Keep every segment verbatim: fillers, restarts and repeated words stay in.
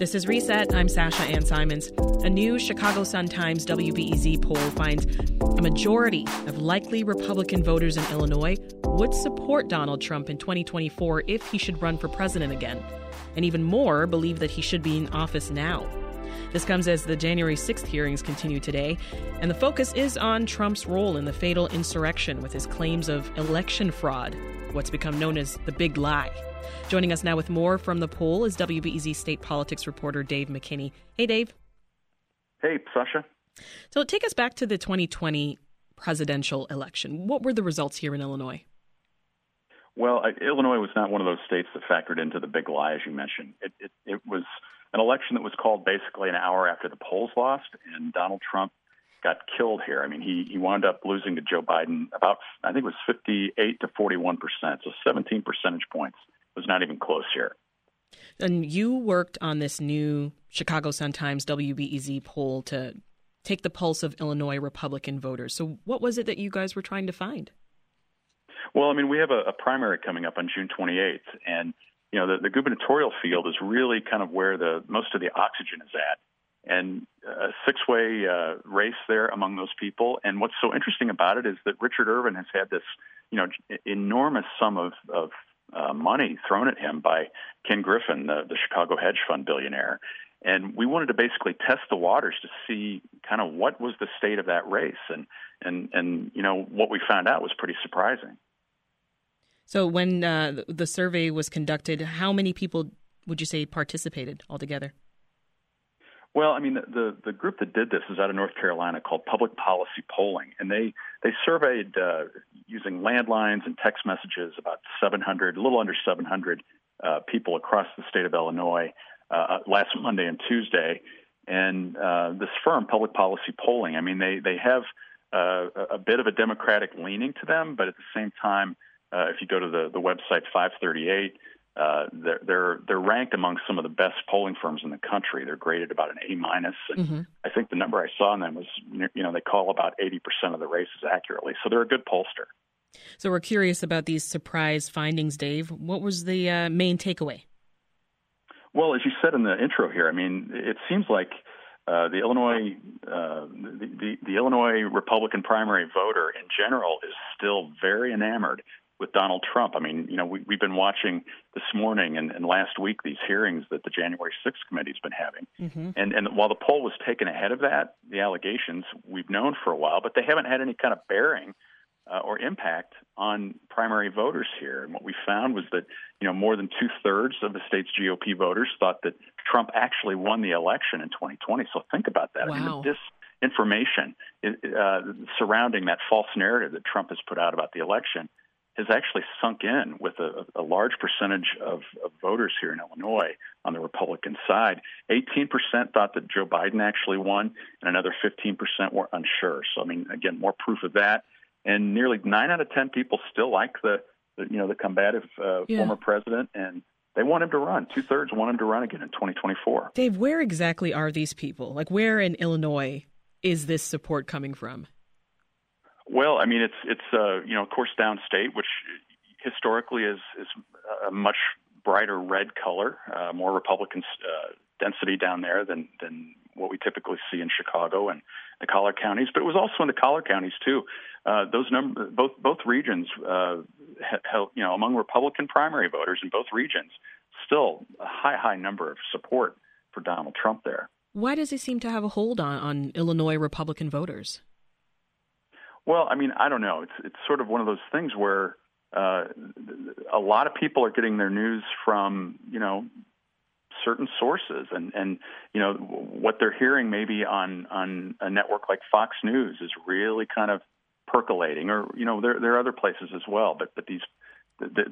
This is Reset. I'm Sasha Ann Simons. A new Chicago Sun-Times W B E Z poll finds a majority of likely Republican voters in Illinois would support Donald Trump in twenty twenty-four if he should run for president again. And even more believe that he should be in office now. This comes as the January sixth hearings continue today, and the focus is on Trump's role in the fatal insurrection with his claims of election fraud, what's become known as the big lie. Joining us now with more from the poll is W B E Z state politics reporter Dave McKinney. Hey, Dave. Hey, Sasha. So take us back to the twenty twenty presidential election. What were the results here in Illinois? Well, Illinois was not one of those states that factored into the big lie, as you mentioned. It, it, it was an election that was called basically an hour after the polls lost, and Donald Trump got killed here. I mean, he, he wound up losing to Joe Biden about, I think it was fifty-eight to forty-one percent, so seventeen percentage points. Was not even close here. And you worked on this new Chicago Sun-Times W B E Z poll to take the pulse of Illinois Republican voters. So what was it that you guys were trying to find? Well, I mean, we have a, a primary coming up on June twenty-eighth. And, you know, the, the gubernatorial field is really kind of where the most of the oxygen is at. And a six-way uh, race there among those people. And what's so interesting about it is that Richard Irvin has had this, you know, enormous sum of, of Uh, money thrown at him by Ken Griffin, the, the Chicago hedge fund billionaire. And we wanted to basically test the waters to see kind of what was the state of that race. And, and, and you know, what we found out was pretty surprising. So when uh, the survey was conducted, how many people would you say participated altogether? Well, I mean, the, the group that did this is out of North Carolina called Public Policy Polling, and they, they surveyed uh, using landlines and text messages about seven hundred, a little under seven hundred uh, people across the state of Illinois uh, last Monday and Tuesday. And uh, this firm, Public Policy Polling, I mean, they, they have uh, a bit of a Democratic leaning to them, but at the same time, uh, if you go to the, the website five thirty-eight, Uh, they're, they're they're ranked among some of the best polling firms in the country. They're graded about an A minus. Mm-hmm. I think the number I saw on them was, you know, they call about eighty percent of the races accurately. So they're a good pollster. So we're curious about these surprise findings, Dave. What was the uh, main takeaway? Well, as you said in the intro here, I mean, it seems like uh, the Illinois uh, the, the, the Illinois Republican primary voter in general is still very enamored with Donald Trump. I mean, you know, we, we've been watching this morning and, and last week these hearings that the January sixth committee's been having. Mm-hmm. And, and while the poll was taken ahead of that, the allegations we've known for a while, but they haven't had any kind of bearing uh, or impact on primary voters here. And what we found was that, you know, more than two-thirds of the state's G O P voters thought that Trump actually won the election in twenty twenty. So think about that. Wow. I mean, this information uh, surrounding that false narrative that Trump has put out about the election has actually sunk in with a, a large percentage of, of voters here in Illinois on the Republican side. eighteen percent thought that Joe Biden actually won, and another fifteen percent were unsure. So, I mean, again, more proof of that. And nearly nine out of ten people still like the, the you know, the combative uh, yeah. former president, and they want him to run. Two-thirds want him to run again in twenty twenty-four. Dave, where exactly are these people? Like, where in Illinois is this support coming from? Well, I mean, it's it's uh, you know, of course, downstate, which historically is is a much brighter red color, uh, more Republican uh, density down there than than what we typically see in Chicago and the collar counties. But it was also in the collar counties too. Uh, those number, both both regions, uh, held, you know, among Republican primary voters in both regions, still a high high number of support for Donald Trump there. Why does he seem to have a hold on on Illinois Republican voters? Well, I mean, I don't know. It's it's sort of one of those things where uh, a lot of people are getting their news from, you know, certain sources. And, and you know, what they're hearing maybe on, on a network like Fox News is really kind of percolating. Or, you know, there, there are other places as well. But, but these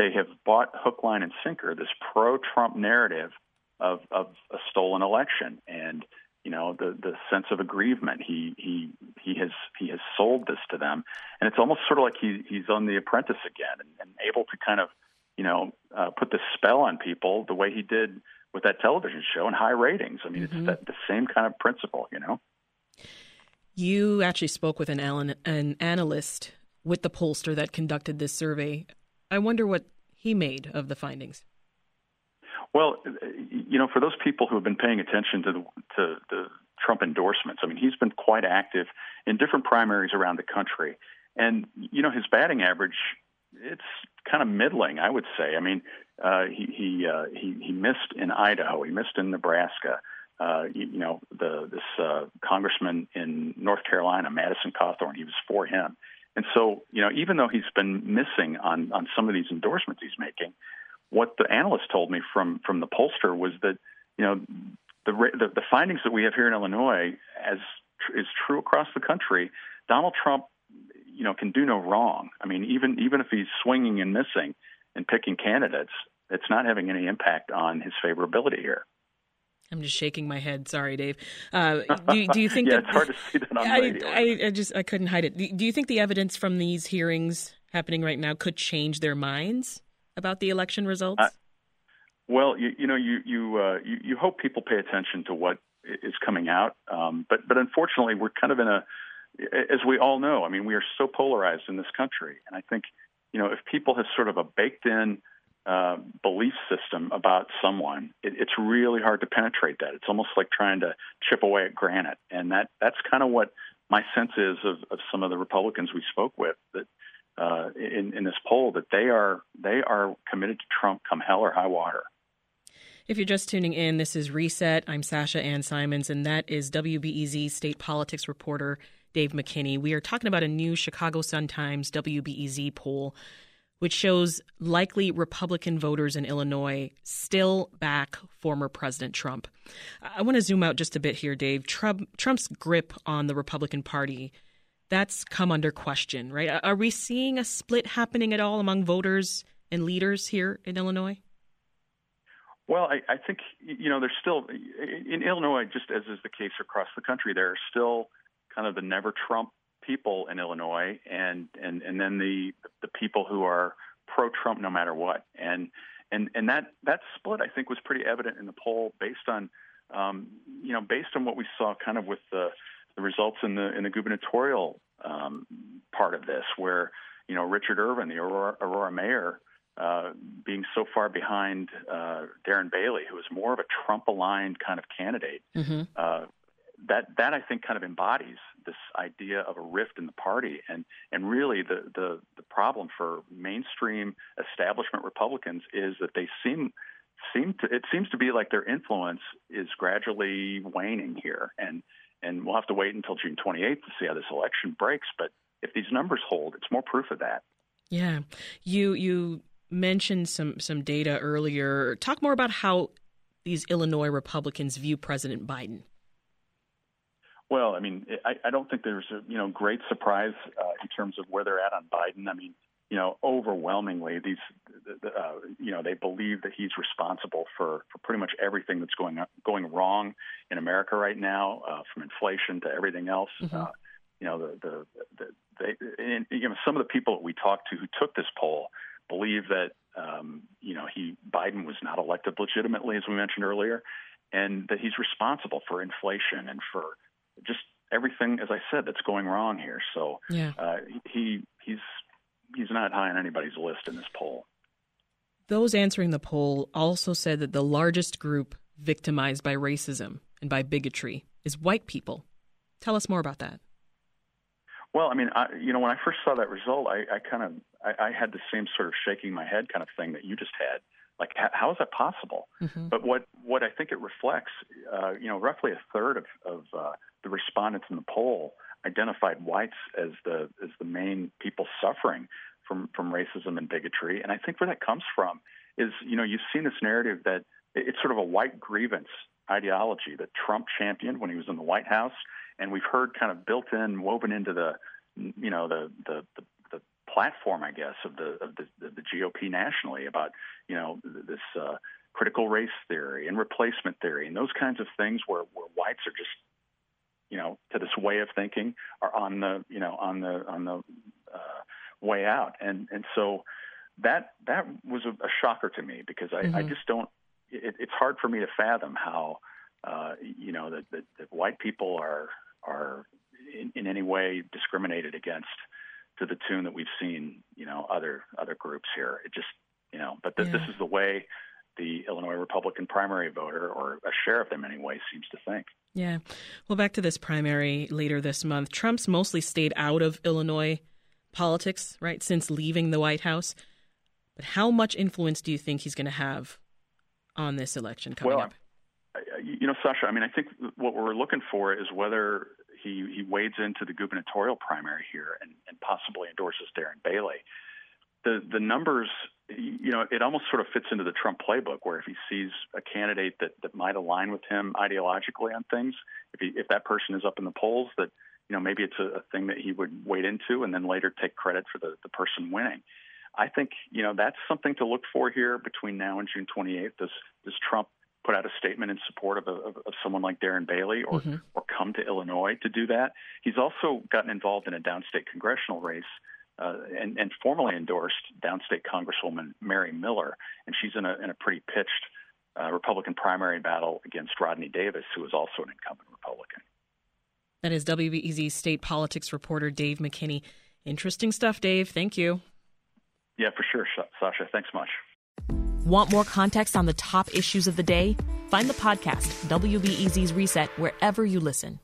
they have bought hook, line, and sinker, this pro-Trump narrative of, of a stolen election. And you know, the, the sense of aggrievement. He he he has he has sold this to them, and it's almost sort of like he he's on The Apprentice again, and, and able to kind of, you know, uh, put the spell on people the way he did with that television show and high ratings. I mean, mm-hmm. it's that, the same kind of principle, you know. You actually spoke with an Alan, an analyst with the pollster that conducted this survey. I wonder what he made of the findings. Well, you know, for those people who have been paying attention to the, to the Trump endorsements, I mean, he's been quite active in different primaries around the country. And, you know, his batting average, it's kind of middling, I would say. I mean, uh, he he, uh, he he missed in Idaho. He missed in Nebraska. Uh, you, you know, the this uh, congressman in North Carolina, Madison Cawthorn, he was for him. And so, you know, even though he's been missing on, on some of these endorsements he's making, what the analyst told me from from the pollster was that, you know, the the, the findings that we have here in Illinois, as tr- is true across the country, Donald Trump, you know, can do no wrong. I mean, even even if he's swinging and missing and picking candidates, it's not having any impact on his favorability here. I'm just shaking my head. Sorry, Dave. Uh, do, do you think yeah, that, it's hard to see that on I, radio. I, I just I couldn't hide it. Do, do you think the evidence from these hearings happening right now could change their minds about the election results? Uh, well, you, you know, you you, uh, you you hope people pay attention to what is coming out, um, but but unfortunately, we're kind of in a, as we all know, I mean, we are so polarized in this country, and I think, you know, if people have sort of a baked-in uh, belief system about someone, it, it's really hard to penetrate that. It's almost like trying to chip away at granite, and that that's kind of what my sense is of, of some of the Republicans we spoke with that uh, in, in this poll, that they are they are committed to Trump come hell or high water. If you're just tuning in, this is Reset. I'm Sasha Ann Simons, and that is W B E Z state politics reporter Dave McKinney. We are talking about a new Chicago Sun-Times W B E Z poll, which shows likely Republican voters in Illinois still back former President Trump. I want to zoom out just a bit here, Dave. Trump, Trump's grip on the Republican Party, that's come under question, right? Are we seeing a split happening at all among voters and leaders here in Illinois? Well, I, I think, you know, there's still, in Illinois, just as is the case across the country, there are still kind of the never Trump people in Illinois, and, and, and then the the people who are pro Trump no matter what, and and and that that split I think was pretty evident in the poll based on um, you know based on what we saw kind of with the, the results in the in the gubernatorial um, part of this, where you know Richard Irvin, the Aurora, Aurora mayor, uh, being so far behind uh, Darren Bailey, who is more of a Trump aligned kind of candidate. Mm-hmm. Uh, That that I think kind of embodies this idea of a rift in the party, and and really the, the, the problem for mainstream establishment Republicans is that they seem seem to it seems to be like their influence is gradually waning here, and and we'll have to wait until June twenty-eighth to see how this election breaks. But if these numbers hold, it's more proof of that. Yeah, you you mentioned some some data earlier. Talk more about how these Illinois Republicans view President Biden. Well, I mean, I, I don't think there's a you know great surprise uh, in terms of where they're at on Biden. I mean, you know, overwhelmingly, these uh, you know they believe that he's responsible for, for pretty much everything that's going going wrong in America right now, uh, from inflation to everything else. Mm-hmm. Uh, you know, the the, the they, and, you know some of the people that we talked to who took this poll believe that um, you know he Biden was not elected legitimately, as we mentioned earlier, and that he's responsible for inflation and for just everything, as I said, that's going wrong here. So yeah. uh, he he's he's not high on anybody's list in this poll. Those answering the poll also said that the largest group victimized by racism and by bigotry is white people. Tell us more about that. Well, I mean, I, you know, when I first saw that result, I, I kind of I, I had the same sort of shaking my head kind of thing that you just had. Like, how is that possible? Mm-hmm. But what, what I think it reflects, uh, you know, roughly a third of, of uh, the respondents in the poll identified whites as the as the main people suffering from, from racism and bigotry. And I think where that comes from is, you know, you've seen this narrative that it's sort of a white grievance ideology that Trump championed when he was in the White House. And we've heard kind of built in, woven into the, you know, the the, the platform, I guess, of the of the, the G O P nationally about, you know, this uh, critical race theory and replacement theory and those kinds of things where, where whites are just, you know, to this way of thinking are on the, you know, on the on the uh, way out. And and so that that was a, a shocker to me because I, mm-hmm. I just don't it, it's hard for me to fathom how, uh, you know, that, that, that white people are are in, in any way discriminated against to the tune that we've seen, you know, other other groups here. It just, you know, but th- yeah. this is the way the Illinois Republican primary voter, or a share of them anyway, seems to think. Yeah. Well, back to this primary later this month. Trump's mostly stayed out of Illinois politics, right, since leaving the White House. But how much influence do you think he's going to have on this election coming well, up? You know, Sasha, I mean, I think what we're looking for is whether he, he wades into the gubernatorial primary here and, and possibly endorses Darren Bailey. The the numbers, you know, it almost sort of fits into the Trump playbook, where if he sees a candidate that, that might align with him ideologically on things, if he, if that person is up in the polls, that, you know, maybe it's a, a thing that he would wade into and then later take credit for the, the person winning. I think, you know, that's something to look for here between now and June twenty-eighth. Does, does Trump put out a statement in support of, a, of, of someone like Darren Bailey, or, mm-hmm. or come to Illinois to do that? He's also gotten involved in a downstate congressional race uh, and, and formally endorsed downstate Congresswoman Mary Miller, and she's in a, in a pretty pitched uh, Republican primary battle against Rodney Davis, who is also an incumbent Republican. That is W B E Z state politics reporter Dave McKinney. Interesting stuff, Dave. Thank you. Yeah, for sure, Sasha. Thanks much. Want more context on the top issues of the day? Find the podcast, W B E Z's Reset, wherever you listen.